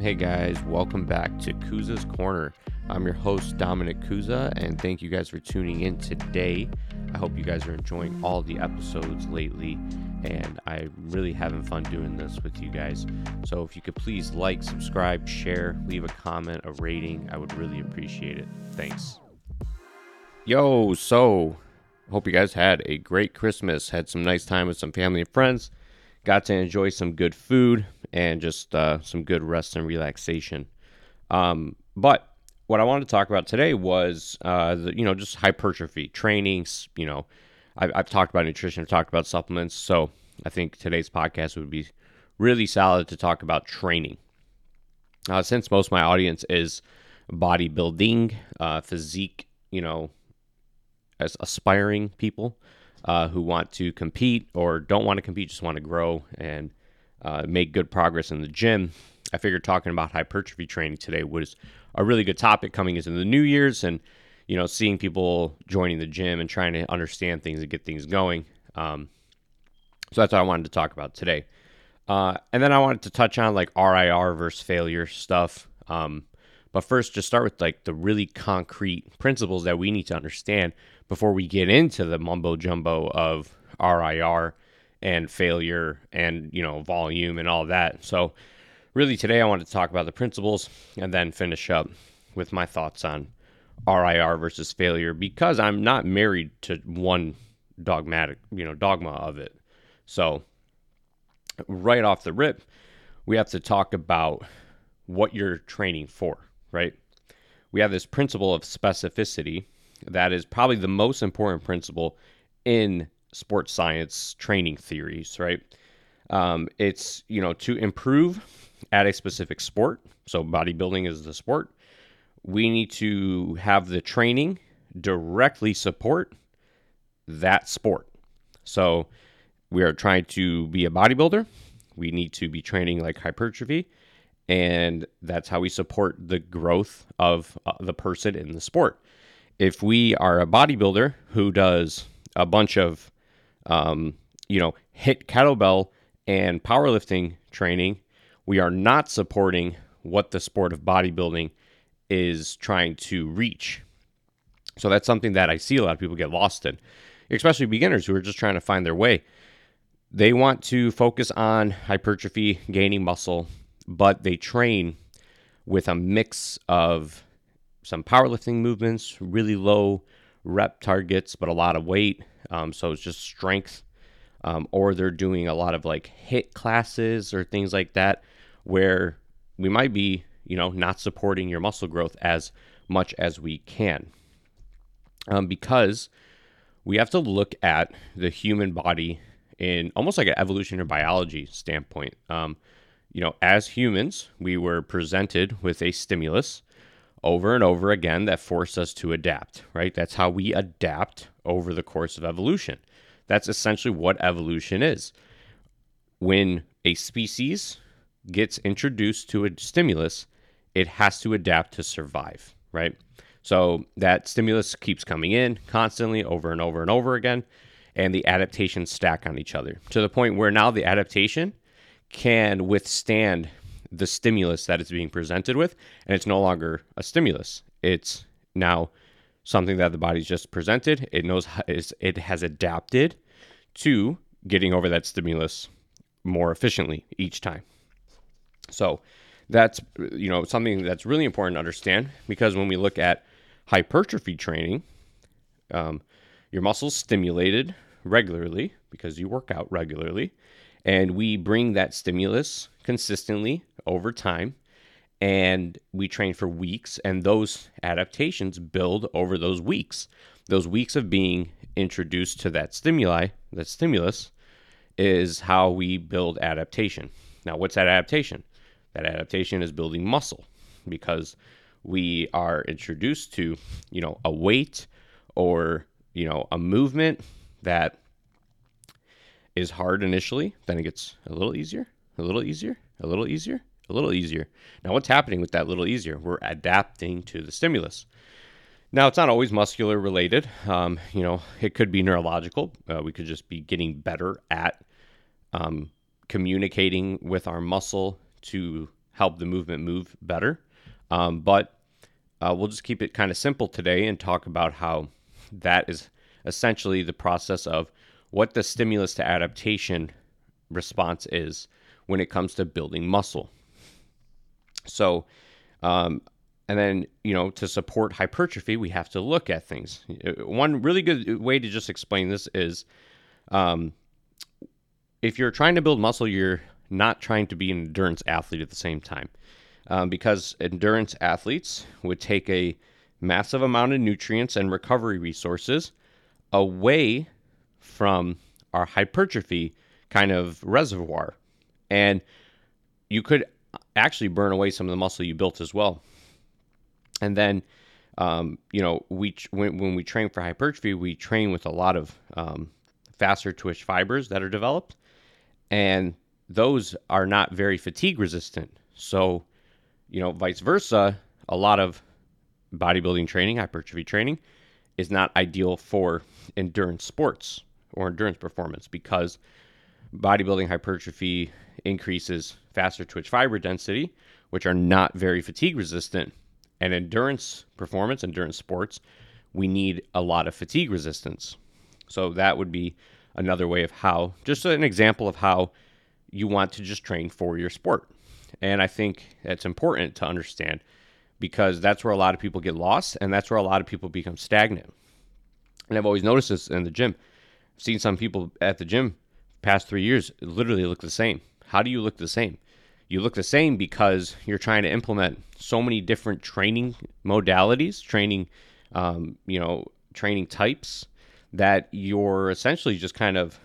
Hey guys, welcome back to Kuza's Corner. I'm your host, Dominic Kuza, and thank you guys for tuning in today. I hope you guys are enjoying all the episodes lately, and I'm really having fun doing this with you guys. So if you could please like, subscribe, share, leave a comment, a rating, I would really appreciate it. Thanks. Yo, so hope you guys had a great Christmas, had some nice time with some family and friends, got to enjoy some good food, and just some good rest and relaxation. But what I wanted to talk about today was, just hypertrophy, training. You know, I've talked about nutrition, I've talked about supplements, so I think today's podcast would be really solid to talk about training. Since most of my audience is bodybuilding, physique, as aspiring people who want to compete or don't want to compete, just want to grow and make good progress in the gym, I figured talking about hypertrophy training today was a really good topic coming into the New Year's and, seeing people joining the gym and trying to understand things and get things going. So that's what I wanted to talk about today. And then I wanted to touch on like RIR versus failure stuff. But first, just start with like the really concrete principles that we need to understand before we get into the mumbo jumbo of RIR and failure and, volume and all that. So really today I want to talk about the principles and then finish up with my thoughts on RIR versus failure, because I'm not married to one dogmatic, dogma of it. So right off the rip, we have to talk about what you're training for, right? We have this principle of specificity that is probably the most important principle in sports science training theories, right? It's, to improve at a specific sport. So bodybuilding is the sport. We need to have the training directly support that sport. So we are trying to be a bodybuilder. We need to be training like hypertrophy, and that's how we support the growth of the person in the sport. If we are a bodybuilder who does a bunch of, HIIT, kettlebell and powerlifting training, we are not supporting what the sport of bodybuilding is trying to reach. So that's something that I see a lot of people get lost in, especially beginners who are just trying to find their way. They want to focus on hypertrophy, gaining muscle, but they train with a mix of some powerlifting movements, really low rep targets, but a lot of weight. So it's just strength. Or they're doing a lot of like HIIT classes or things like that, where we might be, not supporting your muscle growth as much as we can. Because we have to look at the human body in almost like an evolutionary biology standpoint. As humans, we were presented with a stimulus over and over again that forced us to adapt, right? That's how we adapt over the course of evolution. That's essentially what evolution is. When a species gets introduced to a stimulus, it has to adapt to survive, right? So that stimulus keeps coming in constantly over and over and over again, and the adaptations stack on each other to the point where now the adaptation can withstand the stimulus that it's being presented with, and it's no longer a stimulus. It's now something that the body's just presented. It knows it has adapted to getting over that stimulus more efficiently each time. So that's, something that's really important to understand, because when we look at hypertrophy training, your muscles stimulated regularly because you work out regularly, and we bring that stimulus consistently over time, and we train for weeks, and those adaptations build over those weeks of being introduced to that stimulus is how we build adaptation. Now, what's that adaptation? That adaptation is building muscle, because we are introduced to, a weight or, a movement that is hard initially, then it gets a little easier, a little easier, a little easier, a little easier. Now, what's happening with that little easier? We're adapting to the stimulus. Now, it's not always muscular related. It could be neurological. We could just be getting better at communicating with our muscle to help the movement move better. But we'll just keep it kind of simple today and talk about how that is essentially the process of what the stimulus to adaptation response is when it comes to building muscle. So, and then, you know, to support hypertrophy, we have to look at things. One really good way to just explain this is if you're trying to build muscle, you're not trying to be an endurance athlete at the same time. Because endurance athletes would take a massive amount of nutrients and recovery resources away from our hypertrophy kind of reservoir. And you could actually burn away some of the muscle you built as well. And then, you know, when we train for hypertrophy, we train with a lot of faster twitch fibers that are developed. And those are not very fatigue resistant. So, you know, vice versa, a lot of bodybuilding training, hypertrophy training, is not ideal for endurance sports or endurance performance because bodybuilding hypertrophy increases faster twitch fiber density, which are not very fatigue resistant. And endurance performance, endurance sports, we need a lot of fatigue resistance. So that would be another way of how, just an example of how you want to just train for your sport. And I think it's important to understand because that's where a lot of people get lost and that's where a lot of people become stagnant. And I've always noticed this in the gym. I've seen some people at the gym past 3 years literally look the same. How do you look the same? You look the same because you're trying to implement so many different training modalities, training types that you're essentially just kind of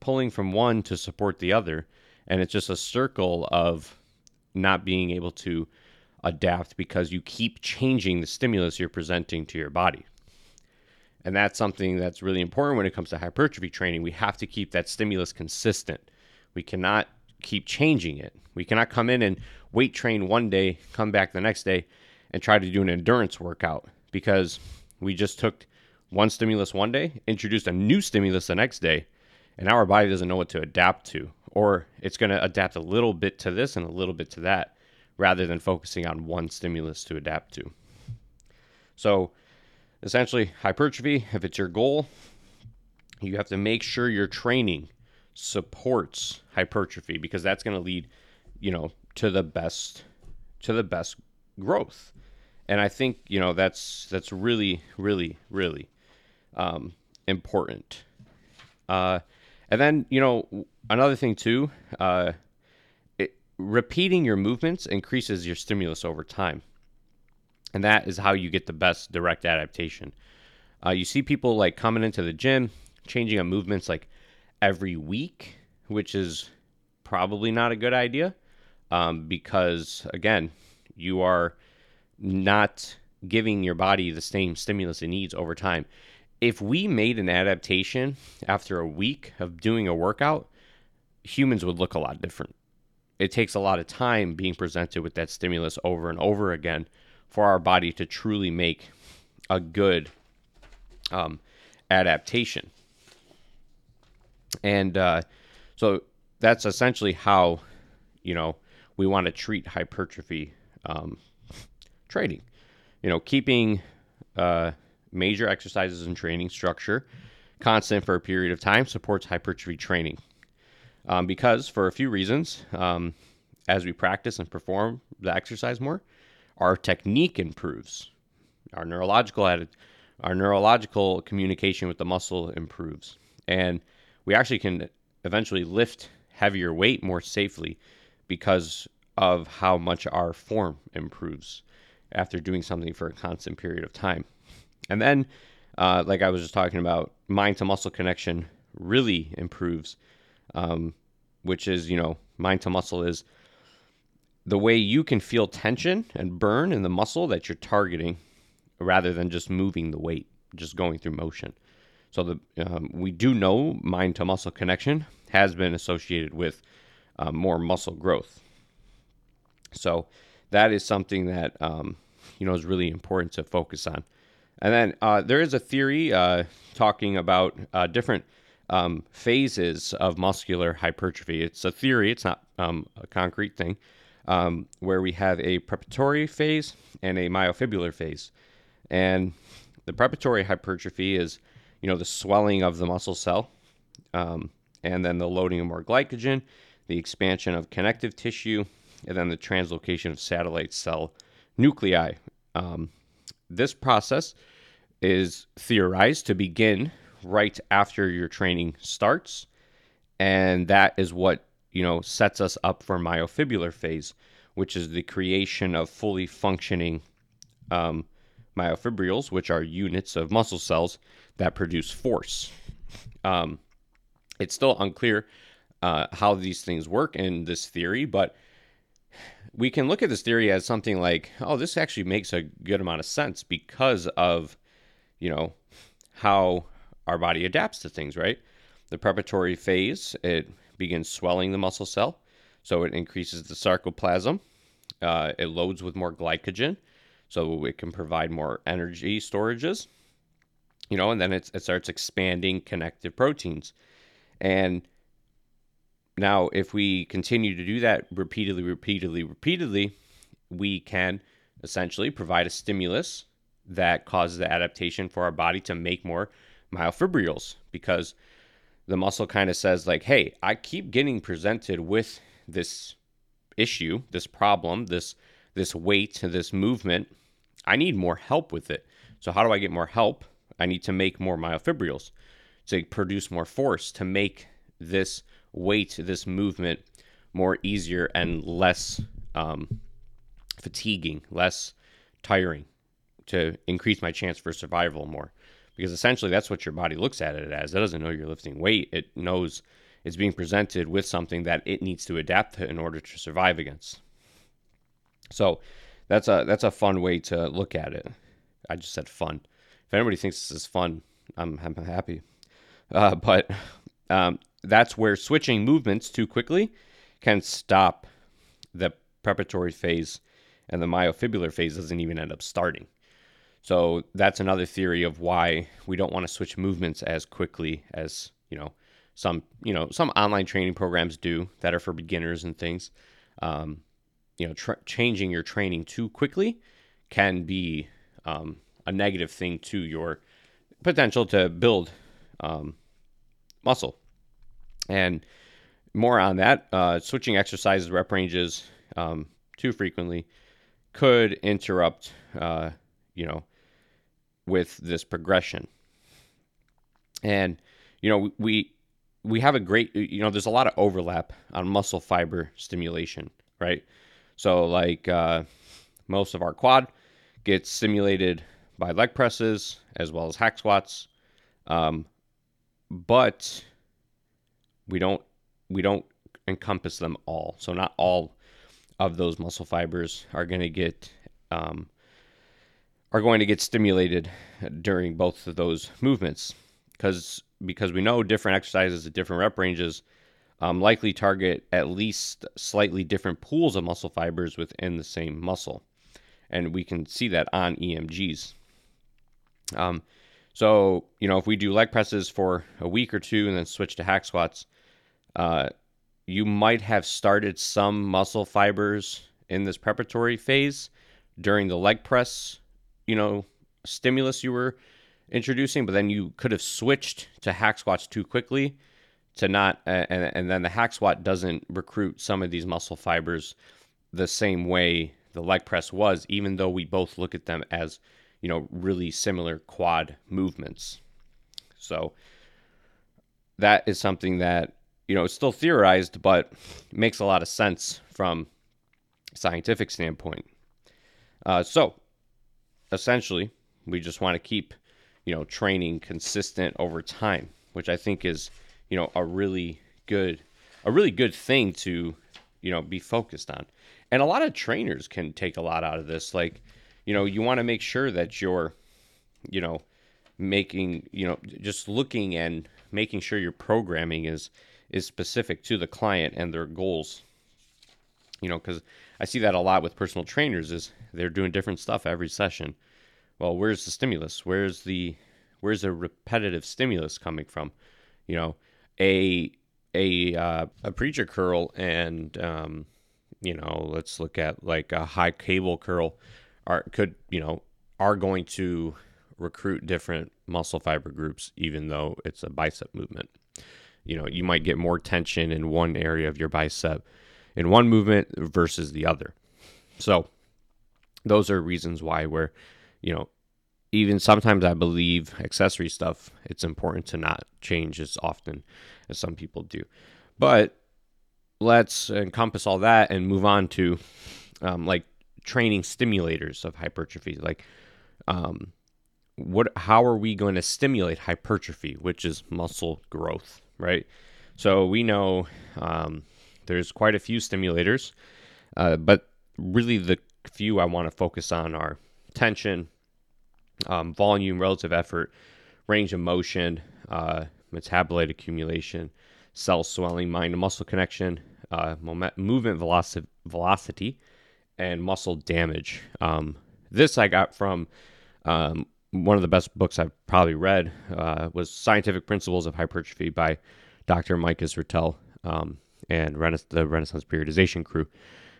pulling from one to support the other. And it's just a circle of not being able to adapt because you keep changing the stimulus you're presenting to your body. And that's something that's really important when it comes to hypertrophy training. We have to keep that stimulus consistent. We cannot keep changing it. We cannot come in and weight train one day, come back the next day, and try to do an endurance workout because we just took one stimulus one day, introduced a new stimulus the next day, and our body doesn't know what to adapt to. Or it's going to adapt a little bit to this and a little bit to that rather than focusing on one stimulus to adapt to. So essentially hypertrophy, if it's your goal, you have to make sure your training supports hypertrophy because that's going to lead, you know, to the best growth. And I think, you know, that's really, really, really important. And then, you know, another thing too, repeating your movements increases your stimulus over time. And that is how you get the best direct adaptation. You see people like coming into the gym, changing on movements like every week, which is probably not a good idea because, again, you are not giving your body the same stimulus it needs over time. If we made an adaptation after a week of doing a workout, humans would look a lot different. It takes a lot of time being presented with that stimulus over and over again for our body to truly make a good adaptation. And so that's essentially how, you know, we want to treat hypertrophy training. You know, keeping major exercises and training structure constant for a period of time supports hypertrophy training. Because for a few reasons, as we practice and perform the exercise more, our technique improves. Our neurological communication with the muscle improves. And we actually can eventually lift heavier weight more safely because of how much our form improves after doing something for a constant period of time. And then, like I was just talking about, mind-to-muscle connection really improves, which is, you know, mind-to-muscle is the way you can feel tension and burn in the muscle that you're targeting rather than just moving the weight, just going through motion. So we do know mind-to-muscle connection has been associated with more muscle growth. So that is something that, you know, is really important to focus on. And then there is a theory talking about different phases of muscular hypertrophy. It's a theory. It's not a concrete thing. where we have a preparatory phase and a myofibular phase. And the preparatory hypertrophy is, you know, the swelling of the muscle cell, and then the loading of more glycogen, the expansion of connective tissue, and then the translocation of satellite cell nuclei. This process is theorized to begin right after your training starts, and that is what, you know, sets us up for myofibular phase, which is the creation of fully functioning myofibrils, which are units of muscle cells that produce force. It's still unclear how these things work in this theory, but we can look at this theory as something like, oh, this actually makes a good amount of sense because of, you know, how our body adapts to things, right? The preparatory phase, it begins swelling the muscle cell, so it increases the sarcoplasm. It loads with more glycogen, so it can provide more energy storages, you know, and then it starts expanding connective proteins. And now, if we continue to do that repeatedly, we can essentially provide a stimulus that causes the adaptation for our body to make more myofibrils, because the muscle kind of says like, hey, I keep getting presented with this issue, this problem, this weight, this movement. I need more help with it. So how do I get more help? I need to make more myofibrils to produce more force, to make this weight, this movement more easier and less fatiguing, less tiring, to increase my chance for survival more. Because essentially that's what your body looks at it as. It doesn't know you're lifting weight. It knows it's being presented with something that it needs to adapt to in order to survive against. So that's a fun way to look at it. I just said fun. If anybody thinks this is fun, I'm happy. But that's where switching movements too quickly can stop the preparatory phase, and the myofibular phase doesn't even end up starting. So that's another theory of why we don't want to switch movements as quickly as, you know, some online training programs do that are for beginners and things. Changing your training too quickly can be a negative thing to your potential to build muscle. And more on that, switching exercises, rep ranges too frequently could interrupt, with this progression. And, you know, we have a great, you know, there's a lot of overlap on muscle fiber stimulation, right? So like most of our quad gets stimulated by leg presses as well as hack squats. But we don't encompass them all. So not all of those muscle fibers are going to get, stimulated during both of those movements, because we know different exercises at different rep ranges likely target at least slightly different pools of muscle fibers within the same muscle, and we can see that on EMGs. So you know, if we do leg presses for a week or two and then switch to hack squats, you might have started some muscle fibers in this preparatory phase during the leg press, you know, stimulus you were introducing, but then you could have switched to hack squats too quickly to not, and then the hack squat doesn't recruit some of these muscle fibers the same way the leg press was, even though we both look at them as, you know, really similar quad movements. So that is something that, you know, is still theorized, but makes a lot of sense from a scientific standpoint. So essentially, we just want to keep, you know, training consistent over time, which I think is, you know, a really good thing to, you know, be focused on. And a lot of trainers can take a lot out of this. Like, you know, you want to make sure that you're, you know, making, you know, just looking and making sure your programming is specific to the client and their goals. You know, because I see that a lot with personal trainers is they're doing different stuff every session. Well, where's the stimulus? Where's the repetitive stimulus coming from? You know, a preacher curl and you know, let's look at like a high cable curl, are going to recruit different muscle fiber groups, even though it's a bicep movement. You know, you might get more tension in one area of your bicep in one movement versus the other. So those are reasons why we're, you know, even sometimes I believe accessory stuff, it's important to not change as often as some people do. But let's encompass all that and move on to like training stimulators of hypertrophy. Like how are we going to stimulate hypertrophy, which is muscle growth, right? So we know there's quite a few stimulators, but really the few I want to focus on are tension, volume, relative effort, range of motion, metabolite accumulation, cell swelling, mind to muscle connection, movement velocity, and muscle damage. This I got from one of the best books I've probably read, was Scientific Principles of Hypertrophy by Dr. Micah Zertel, and the Renaissance Periodization crew,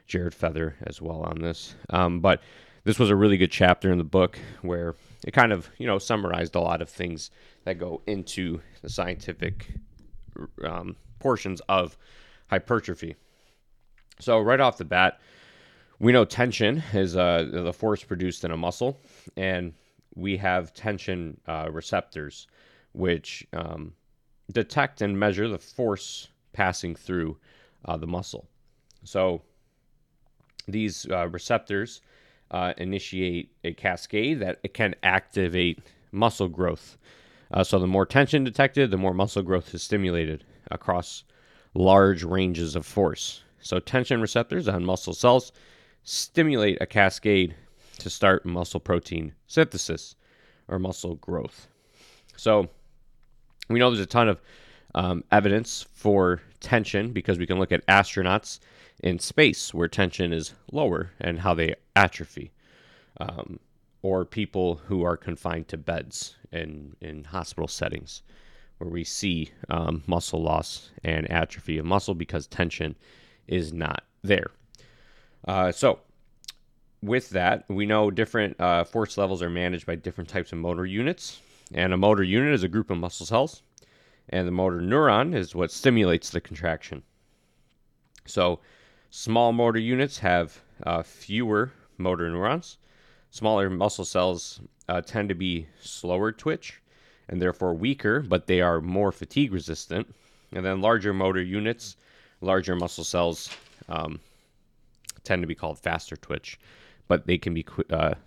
Jared Feather as well on this. But this was a really good chapter in the book where it kind of, you know, summarized a lot of things that go into the scientific portions of hypertrophy. So right off the bat, we know tension is the force produced in a muscle, and we have tension receptors, which detect and measure the force passing through the muscle. So these receptors initiate a cascade that it can activate muscle growth. So the more tension detected, the more muscle growth is stimulated across large ranges of force. So tension receptors on muscle cells stimulate a cascade to start muscle protein synthesis or muscle growth. So we know there's a ton of evidence for tension because we can look at astronauts in space where tension is lower and how they atrophy, or people who are confined to beds in hospital settings where we see muscle loss and atrophy of muscle because tension is not there. So with that, we know different force levels are managed by different types of motor units. And a motor unit is a group of muscle cells. And the motor neuron is what stimulates the contraction. So small motor units have fewer motor neurons. Smaller muscle cells tend to be slower twitch and therefore weaker, but they are more fatigue resistant. And then larger motor units, larger muscle cells tend to be called faster twitch, but they can be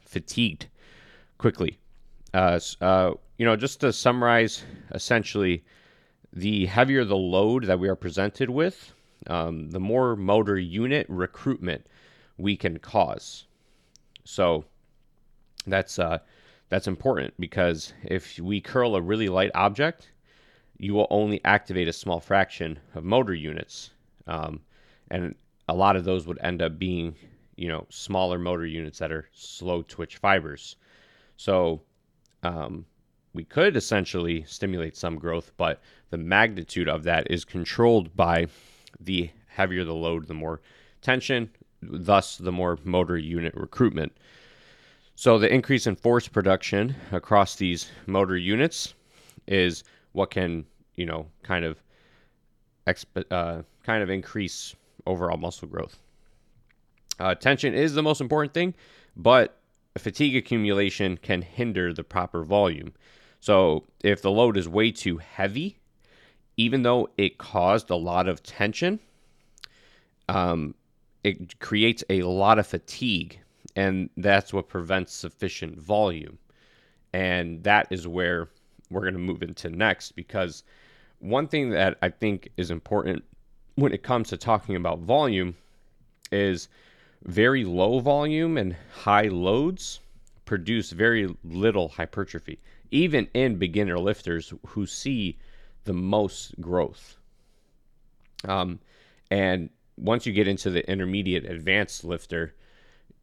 fatigued quickly. You know, just to summarize, essentially, the heavier the load that we are presented with, the more motor unit recruitment we can cause. So that's important because if we curl a really light object, you will only activate a small fraction of motor units. And a lot of those would end up being, you know, smaller motor units that are slow twitch fibers. So we could essentially stimulate some growth, but the magnitude of that is controlled by the heavier the load, the more tension, thus the more motor unit recruitment. So the increase in force production across these motor units is what can, you know, kind of increase overall muscle growth. Tension is the most important thing, but fatigue accumulation can hinder the proper volume. So if the load is way too heavy, even though it caused a lot of tension, it creates a lot of fatigue, and that's what prevents sufficient volume. And that is where we're going to move into next, because one thing that I think is important when it comes to talking about volume is very low volume and high loads produce very little hypertrophy, even in beginner lifters who see the most growth. And once you get into the intermediate advanced lifter,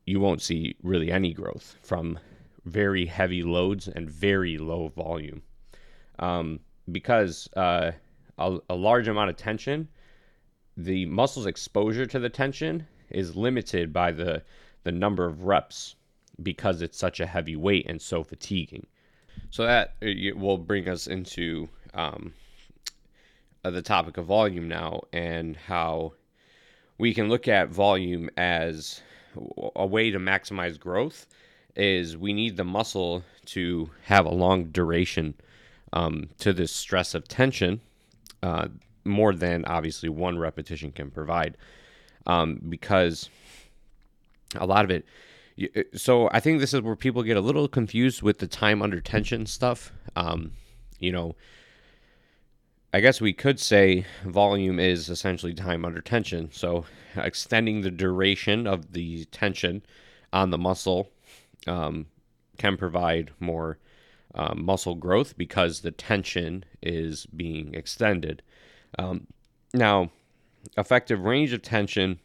you won't see really any growth from very heavy loads and very low volume. Because a large amount of tension, the muscle's exposure to the tension is limited by the number of reps because it's such a heavy weight and so fatiguing. So that will bring us into the topic of volume now, and how we can look at volume as a way to maximize growth. Is we need the muscle to have a long duration to this stress of tension, more than obviously one repetition can provide, because a lot of it. So I think this is where people get a little confused with the time under tension stuff. You know, I guess we could say volume is essentially time under tension. So extending the duration of the tension on the muscle can provide more muscle growth because the tension is being extended. Now, effective range of tension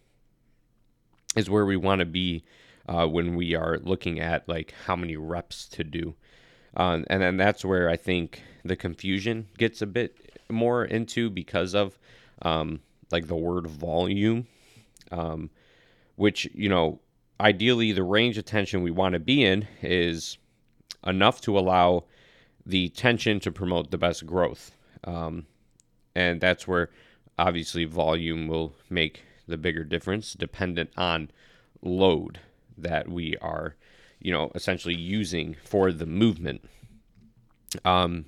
is where we want to be when we are looking at like how many reps to do. And then that's where I think the confusion gets a bit more into because of like the word volume, which, you know, ideally the range of tension we want to be in is enough to allow the tension to promote the best growth. And that's where obviously volume will make the bigger difference dependent on load that we are, you know, essentially using for the movement.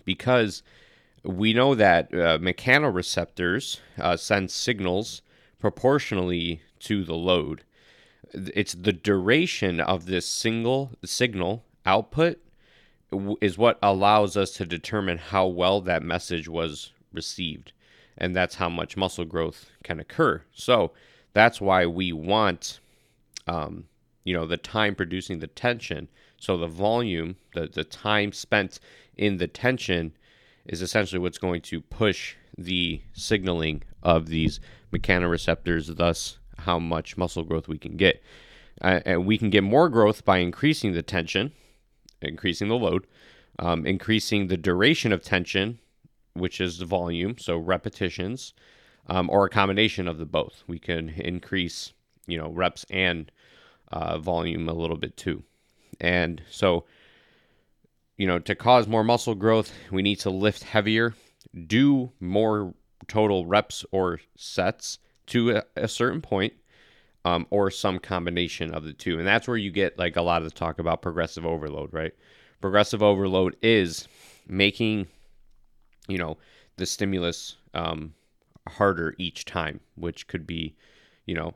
Because we know that mechanoreceptors send signals proportionally to the load. It's the duration of this single signal output is what allows us to determine how well that message was received. And that's how much muscle growth can occur. So that's why we want, you know, the time producing the tension. So the volume, the time spent in the tension is essentially what's going to push the signaling of these mechanoreceptors, thus how much muscle growth we can get. And we can get more growth by increasing the tension, increasing the load, increasing the duration of tension, which is the volume, so repetitions, or a combination of the both. We can increase, you know, reps and volume a little bit too. And so, you know, to cause more muscle growth, we need to lift heavier, do more total reps or sets to a certain point, or some combination of the two. And that's where you get like a lot of the talk about progressive overload, right? Progressive overload is making, you know, the stimulus harder each time, which could be, you know,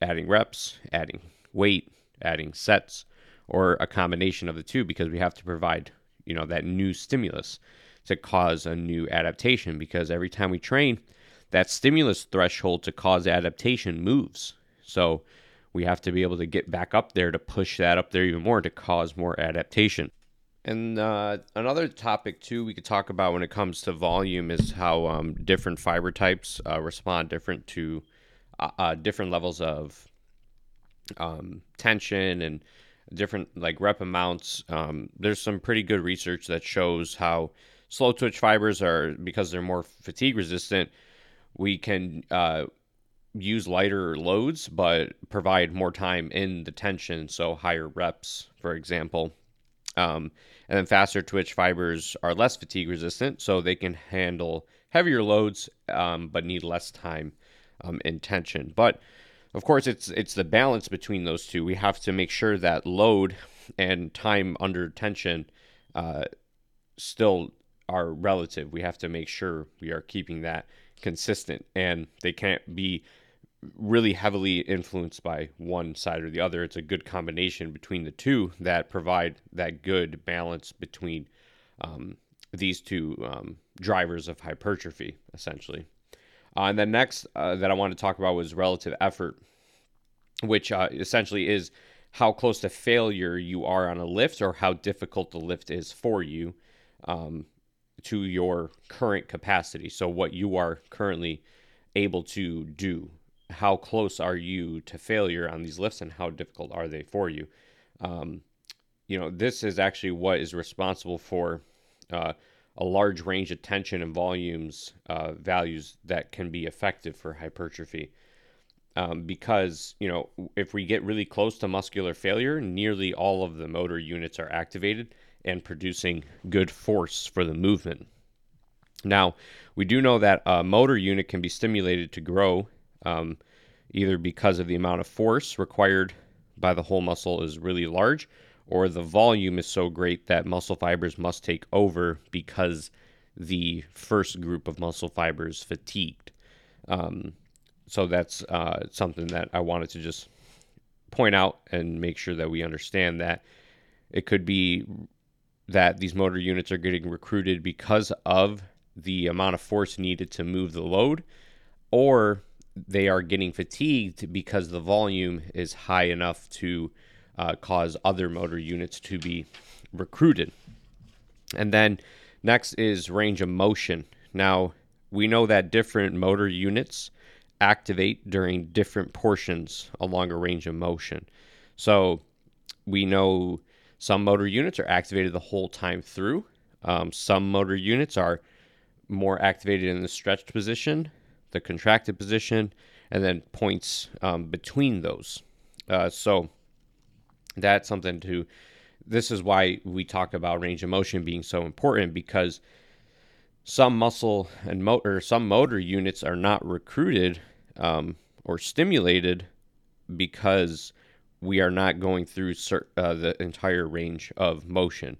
adding reps, adding weight, adding sets, or a combination of the two, because we have to provide, you know, that new stimulus to cause a new adaptation, because every time we train, that stimulus threshold to cause adaptation moves. So we have to be able to get back up there to push that up there even more to cause more adaptation. And another topic, too, we could talk about when it comes to volume is how different fiber types respond different to different levels of tension and different like rep amounts. There's some pretty good research that shows how slow twitch fibers are, because they're more fatigue resistant, we can use lighter loads but provide more time in the tension, so higher reps, for example. And then faster twitch fibers are less fatigue resistant, so they can handle heavier loads, but need less time in tension. But of course, it's the balance between those two. We have to make sure that load and time under tension still are relative. We have to make sure we are keeping that consistent, and they can't be really heavily influenced by one side or the other. It's a good combination between the two that provide that good balance between these two drivers of hypertrophy, essentially. And then next that I want to talk about was relative effort, which essentially is how close to failure you are on a lift, or how difficult the lift is for you to your current capacity. So what you are currently able to do. How close are you to failure on these lifts, and how difficult are they for you? You know, this is actually what is responsible for a large range of tension and volumes values that can be effective for hypertrophy. because, you know, if we get really close to muscular failure, nearly all of the motor units are activated and producing good force for the movement. Now, we do know that a motor unit can be stimulated to grow, either because of the amount of force required by the whole muscle is really large, or the volume is so great that muscle fibers must take over because the first group of muscle fibers fatigued. So that's something that I wanted to just point out and make sure that we understand, that it could be that these motor units are getting recruited because of the amount of force needed to move the load, or they are getting fatigued because the volume is high enough to cause other motor units to be recruited. And then next is range of motion. Now, we know that different motor units activate during different portions along a range of motion. So we know some motor units are activated the whole time through. Some motor units are more activated in the stretched position, the contracted position, and then points between those. So that's something to, this is why we talk about range of motion being so important, because some muscle and motor, some motor units are not recruited or stimulated because we are not going through the entire range of motion.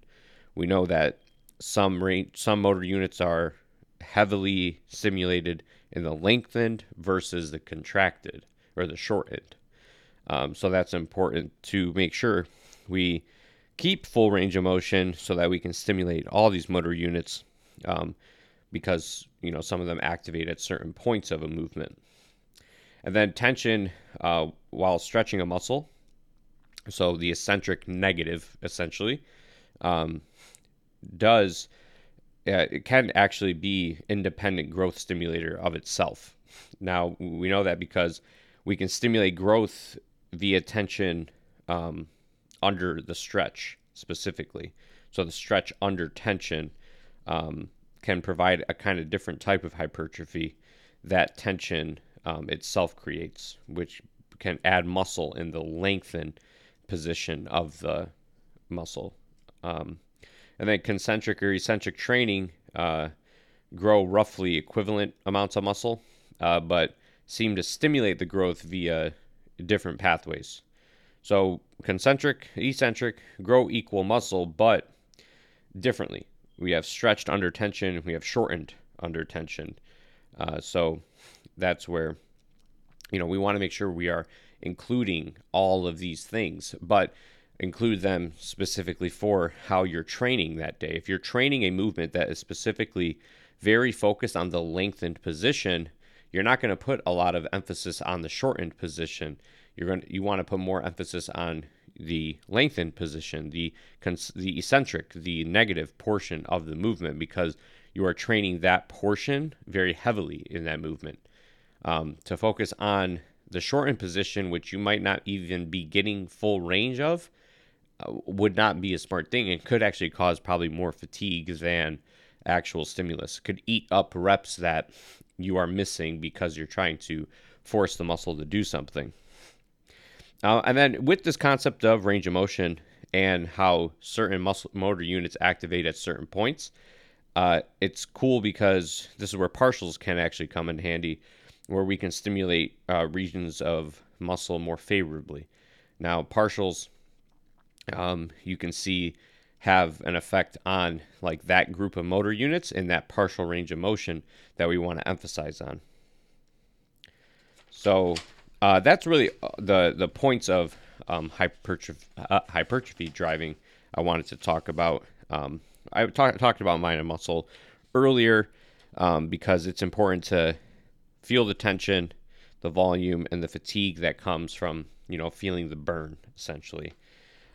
We know that some motor units are heavily stimulated in the lengthened versus the contracted or the shortened. So that's important to make sure we keep full range of motion so that we can stimulate all these motor units, because, you know, some of them activate at certain points of a movement. And then tension while stretching a muscle. So the eccentric negative, essentially, it can actually be independent growth stimulator of itself. Now, we know that because we can stimulate growth via tension under the stretch specifically. So the stretch under tension can provide a kind of different type of hypertrophy that tension itself creates, which can add muscle in the lengthened position of the muscle. And then concentric or eccentric training grow roughly equivalent amounts of muscle, but seem to stimulate the growth via different pathways. So concentric, eccentric grow equal muscle, but differently. We have stretched under tension, we have shortened under tension. So that's where, you know, we want to make sure we are including all of these things, but include them specifically for how you're training that day. If you're training a movement that is specifically very focused on the lengthened position, you're not going to put a lot of emphasis on the shortened position. You want to put more emphasis on the lengthened position, the eccentric, the negative portion of the movement, because you are training that portion very heavily in that movement. To focus on the shortened position, which you might not even be getting full range of, would not be a smart thing, and could actually cause probably more fatigue than actual stimulus. Could eat up reps that you are missing because you're trying to force the muscle to do something. And then with this concept of range of motion and how certain motor units activate at certain points, it's cool because this is where partials can actually come in handy, where we can stimulate regions of muscle more favorably. Now, partials, you can see, have an effect on like that group of motor units in that partial range of motion that we want to emphasize on. So that's really the points of hypertrophy driving I wanted to talk about. I talked about mind and muscle earlier because it's important to feel the tension, the volume, and the fatigue that comes from, you know, feeling the burn, essentially.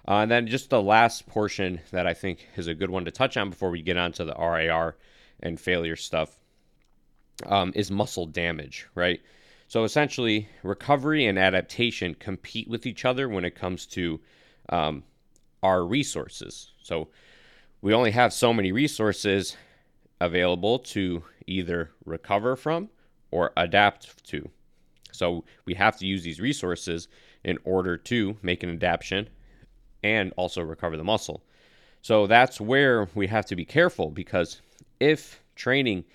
And then just the last portion that I think is a good one to touch on before we get onto the RIR and failure stuff is muscle damage, right? So essentially, recovery and adaptation compete with each other when it comes to our resources. So we only have so many resources available to either recover from or adapt to. So we have to use these resources in order to make an adaptation and also recover the muscle. So that's where we have to be careful, because if training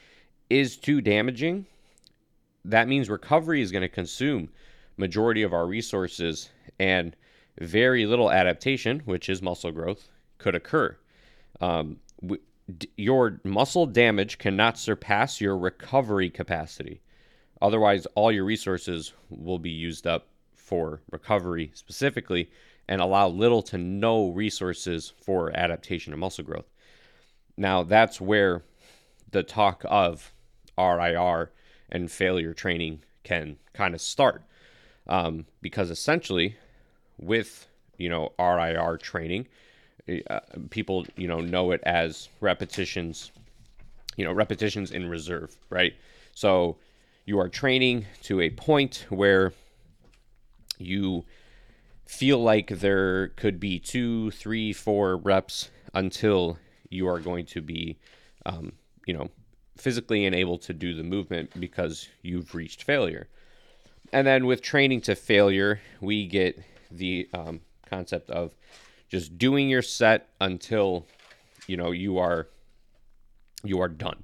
is too damaging, that means recovery is going to consume majority of our resources, and very little adaptation, which is muscle growth, could occur. Your muscle damage cannot surpass your recovery capacity. Otherwise, all your resources will be used up for recovery specifically and allow little to no resources for adaptation and muscle growth. Now, that's where the talk of RIR and failure training can kind of start, because essentially with, RIR training, people, know it as repetitions, repetitions in reserve, right? So you are training to a point where you feel like there could be 2, 3, 4 reps until you are going to be, physically unable to do the movement because you've reached failure. And then with training to failure, we get the concept of just doing your set until, you are done,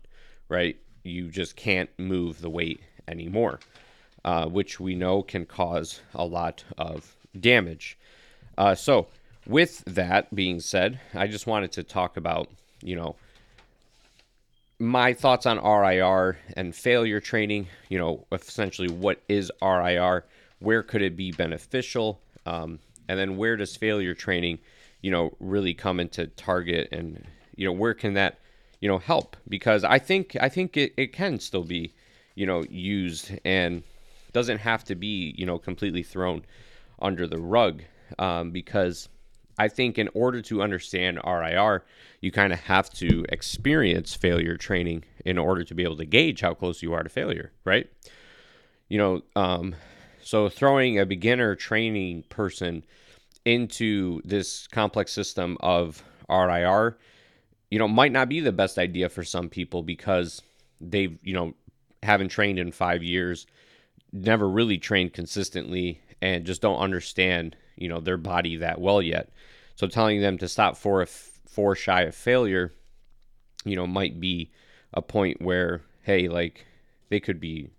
right? You just can't move the weight anymore, which we know can cause a lot of damage. So with that being said, I just wanted to talk about, my thoughts on RIR and failure training, essentially what is RIR, where could it be beneficial, and then where does failure training, really come into target, and, where can that, help? Because I think it can still be, used and doesn't have to be, completely thrown under the rug, because I think in order to understand RIR, you kind of have to experience failure training in order to be able to gauge how close you are to failure, right? So throwing a beginner training person into this complex system of RIR, might not be the best idea for some people because they've, haven't trained in 5 years, never really trained consistently, and just don't understand, their body that well yet. So telling them to stop four shy of failure, might be a point where, hey, like they could be,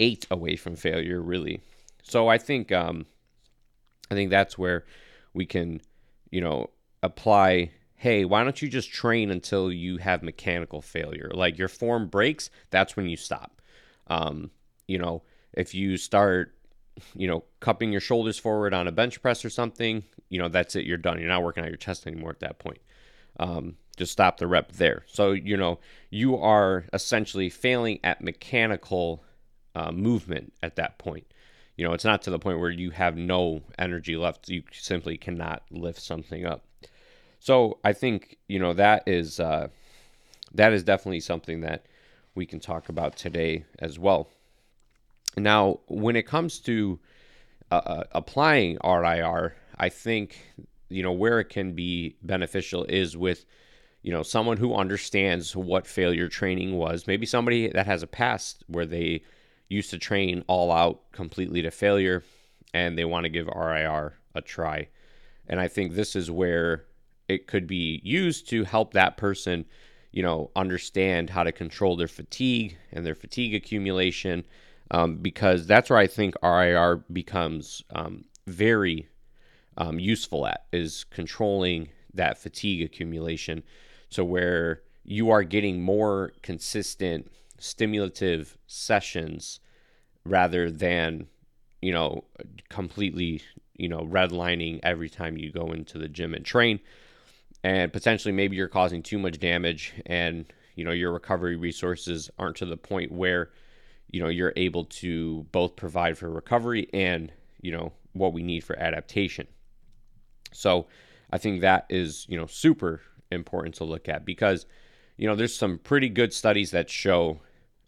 8 away from failure really. So I think that's where we can, apply, hey, why don't you just train until you have mechanical failure? Like your form breaks, that's when you stop. If you start, cupping your shoulders forward on a bench press or something, that's it, you're done. You're not working on your chest anymore at that point. Just stop the rep there. So, you are essentially failing at mechanical movement at that point. It's not to the point where you have no energy left. You simply cannot lift something up. So I think, that is definitely something that we can talk about today as well. Now, when it comes to applying RIR, I think, where it can be beneficial is with, someone who understands what failure training was. Maybe somebody that has a past where they used to train all out completely to failure and they want to give RIR a try. And I think this is where it could be used to help that person, understand how to control their fatigue and their fatigue accumulation. Because that's where I think RIR becomes very useful at, is controlling that fatigue accumulation, so where you are getting more consistent stimulative sessions rather than, completely, redlining every time you go into the gym and train. And potentially maybe you're causing too much damage and, your recovery resources aren't to the point where you're able to both provide for recovery and, what we need for adaptation. So I think that is, super important to look at, because, there's some pretty good studies that show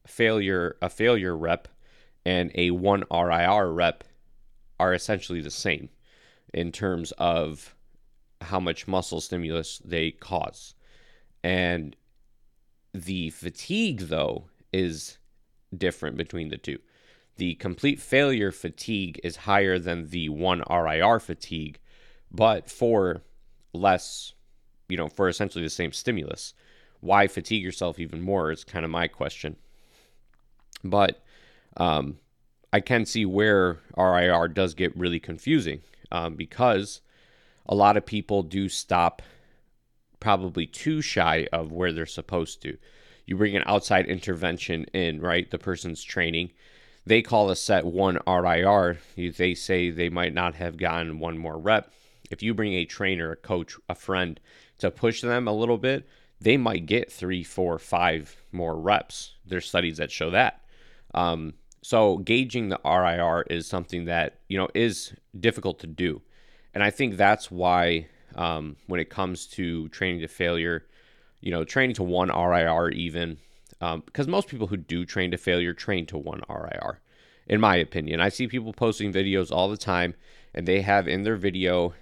a failure rep and a 1 RIR rep are essentially the same in terms of how much muscle stimulus they cause. And the fatigue, though, is different between the two. the complete failure fatigue is higher than the one RIR fatigue, but for less, you know, for essentially the same stimulus. Why fatigue yourself even more is kind of my question. But I can see where RIR does get really confusing because a lot of people do stop probably too shy of where they're supposed to. You bring an outside intervention in, right? The person's training. They call a set one RIR. They say they might not have gotten one more rep. If you bring a trainer, a coach, a friend to push them a little bit, they might get 3, 4, 5 more reps. There's studies that show that. So gauging the RIR is something that, you know, is difficult to do. And I think that's why when it comes to training to failure, you know, training to one RIR even, because most people who do train to failure train to one RIR, in my opinion. I see people posting videos all the time, and they have in their video,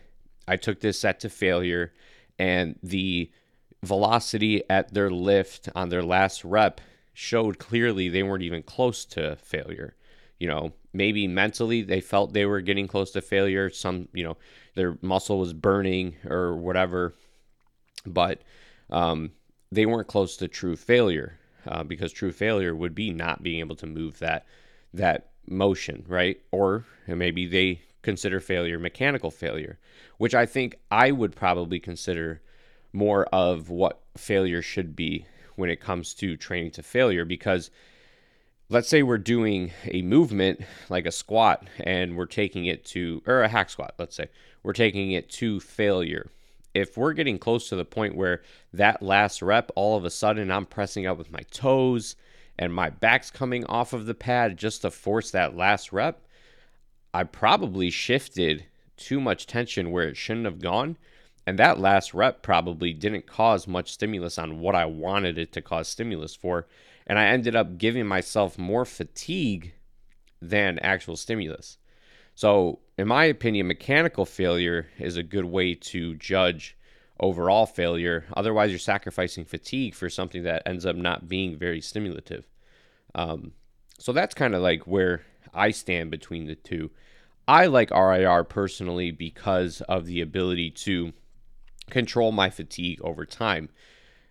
I took this set to failure, and the velocity at their lift on their last rep showed clearly they weren't even close to failure. You know, maybe mentally they felt they were getting close to failure. Some, you know, their muscle was burning or whatever, but they weren't close to true failure because true failure would be not being able to move that motion, right? Or maybe they consider failure mechanical failure, which I think I would probably consider more of what failure should be when it comes to training to failure. Because let's say we're doing a movement like a squat and we're taking it to, or a hack squat, let's say we're taking it to failure. If we're getting close to the point where that last rep, all of a sudden I'm pressing up with my toes and my back's coming off of the pad just to force that last rep, I probably shifted too much tension where it shouldn't have gone. And that last rep probably didn't cause much stimulus on what I wanted it to cause stimulus for. And I ended up giving myself more fatigue than actual stimulus. So in my opinion, mechanical failure is a good way to judge overall failure. Otherwise, you're sacrificing fatigue for something that ends up not being very stimulative. So that's kind of like where I stand between the two. I like RIR personally because of the ability to control my fatigue over time.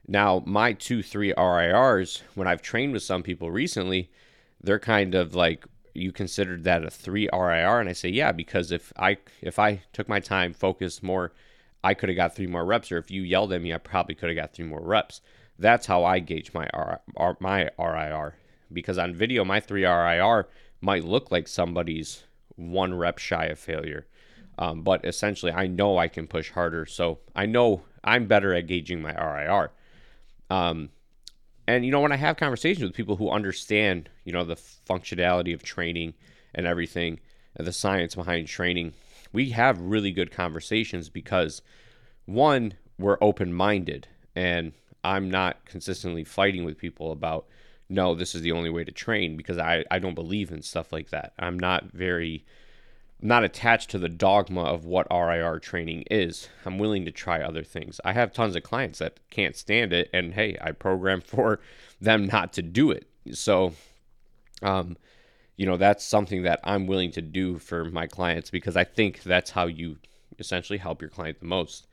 Now, my 2-3 RIRs, when I've trained with some people recently, they're kind of like, you considered that a 3 RIR? And I say, yeah, because if I took my time, focused more, I could have got 3 more reps. Or if you yelled at me, I probably could have got 3 more reps. That's how I gauge my RIR. Because on video, my 3 RIR might look like somebody's 1 rep shy of failure. But essentially, I know I can push harder. So I know I'm better at gauging my RIR. And, you know, when I have conversations with people who understand, you know, the functionality of training and everything, and the science behind training, we have really good conversations because, one, we're open-minded. And I'm not consistently fighting with people about, no, this is the only way to train, because I don't believe in stuff like that. I'm not attached to the dogma of what RIR training is. I'm willing to try other things. I have tons of clients that can't stand it, and hey, I program for them not to do it. So, you know, that's something that I'm willing to do for my clients because I think that's how you essentially help your client the most.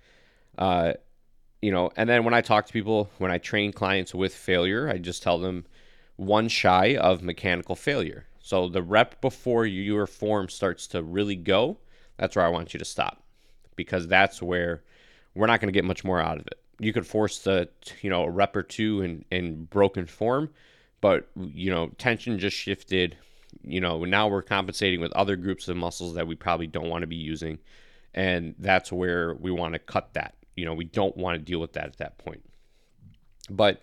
You know, and then when I talk to people, when I train clients with failure, I just tell them one shy of mechanical failure. So the rep before your form starts to really go, that's where I want you to stop, because that's where we're not going to get much more out of it. You could force the, you know, a rep or two in broken form, but, you know, tension just shifted. You know, now we're compensating with other groups of muscles that we probably don't want to be using. And that's where we want to cut that. You know, we don't want to deal with that at that point. But,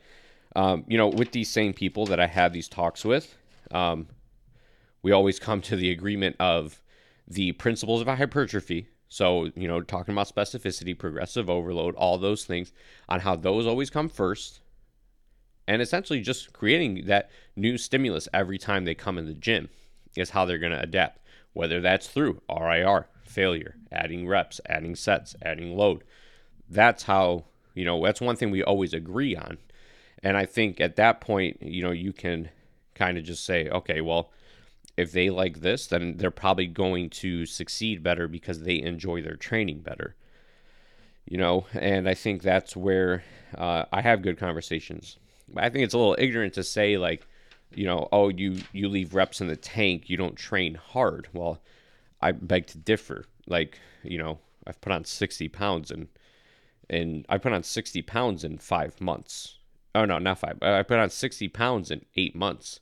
you know, with these same people that I have these talks with, we always come to the agreement of the principles of hypertrophy. So, you know, talking about specificity, progressive overload, all those things, on how those always come first. And essentially just creating that new stimulus every time they come in the gym is how they're going to adapt. Whether that's through RIR, failure, adding reps, adding sets, adding load. That's how, you know, that's one thing we always agree on. And I think at that point, you know, you can kind of just say, okay, well, if they like this, then they're probably going to succeed better because they enjoy their training better. You know, and I think that's where I have good conversations. I think it's a little ignorant to say, like, you know, oh, you leave reps in the tank, you don't train hard. Well, I beg to differ. Like, you know, I've put on 60 pounds and I put on 60 pounds in 5 months. Oh, no, not five. I put on 60 pounds in 8 months,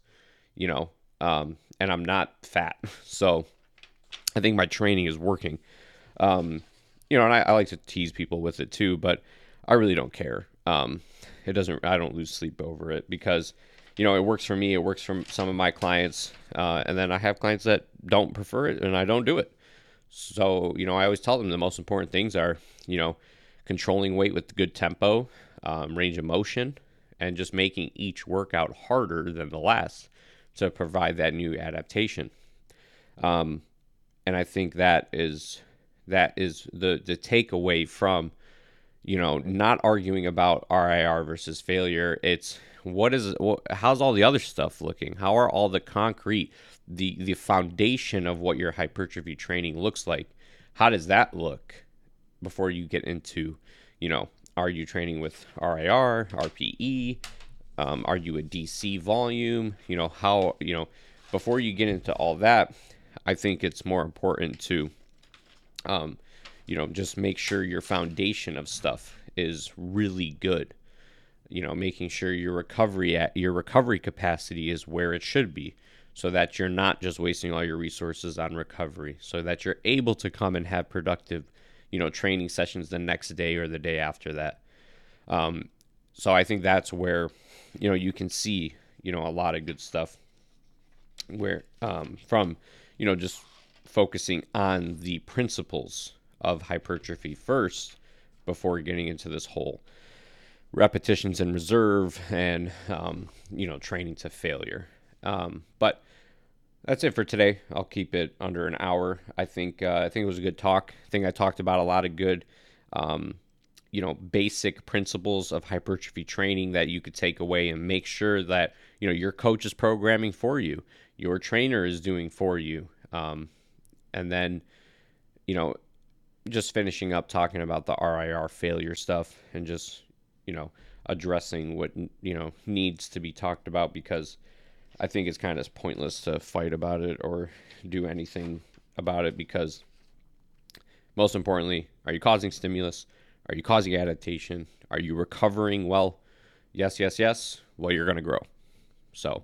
you know, and I'm not fat. So I think my training is working. You know, and I like to tease people with it too, but I really don't care. I don't lose sleep over it because, you know, it works for me. It works for some of my clients. And then I have clients that don't prefer it and I don't do it. So, you know, I always tell them the most important things are, you know, controlling weight with good tempo, range of motion, and just making each workout harder than the last to provide that new adaptation. And I think that is the takeaway from, you know, not arguing about RIR versus failure. It's how's all the other stuff looking? How are all the concrete, the foundation of what your hypertrophy training looks like? How does that look before you get into, you know, are you training with RIR, RPE? Are you a DC volume? You know, how, you know, before you get into all that, I think it's more important to, you know, just make sure your foundation of stuff is really good. You know, making sure your recovery capacity is where it should be, so that you're not just wasting all your resources on recovery, so that you're able to come and have productive, you know, training sessions the next day or the day after that. So I think that's where, you know, you can see, you know, a lot of good stuff where from, you know, just focusing on the principles of hypertrophy first before getting into this whole repetitions in reserve and, you know, training to failure. But that's it for today. I'll keep it under an hour. I think it was a good talk. I think I talked about a lot of good, you know, basic principles of hypertrophy training that you could take away and make sure that, you know, your coach is programming for you, your trainer is doing for you. And then, you know, just finishing up talking about the RIR failure stuff and just, you know, addressing what, you know, needs to be talked about, because I think it's kind of pointless to fight about it or do anything about it, because most importantly, are you causing stimulus? Are you causing adaptation? Are you recovering well? Yes, yes, yes. Well, you're going to grow. So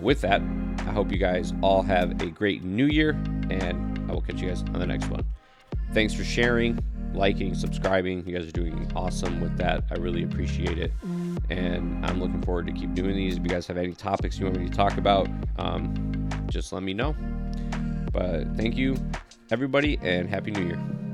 with that, I hope you guys all have a great new year, and I will catch you guys on the next one. Thanks for sharing, liking, subscribing. You guys are doing awesome with that. I really appreciate it. And I'm looking forward to keep doing these. If you guys have any topics you want me to talk about, just let me know. But thank you, everybody, and Happy New Year.